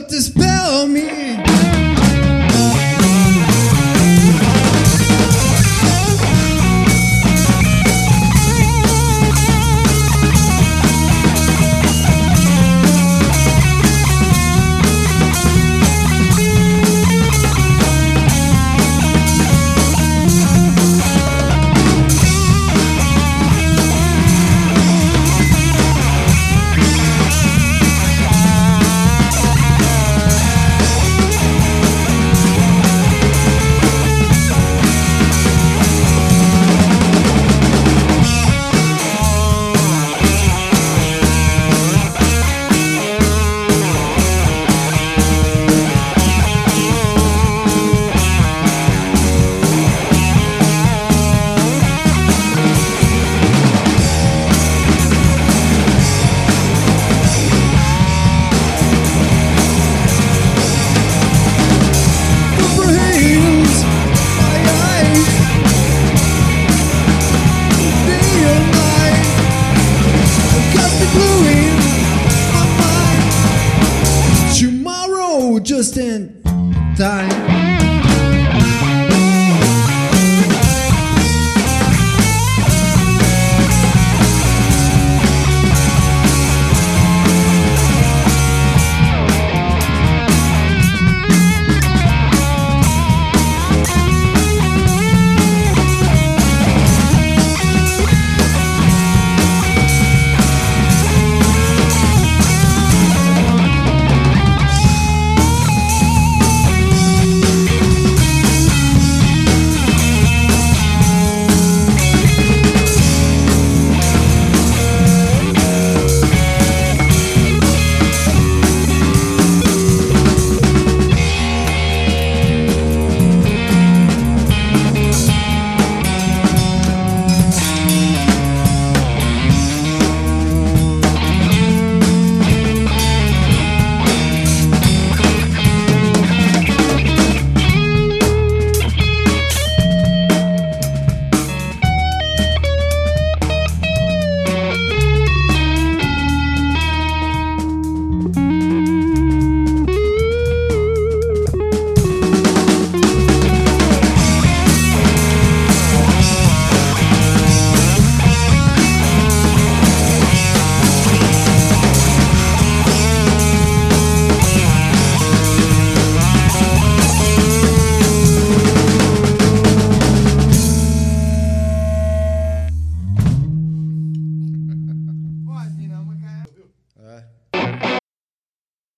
put the spell on me. Just in time.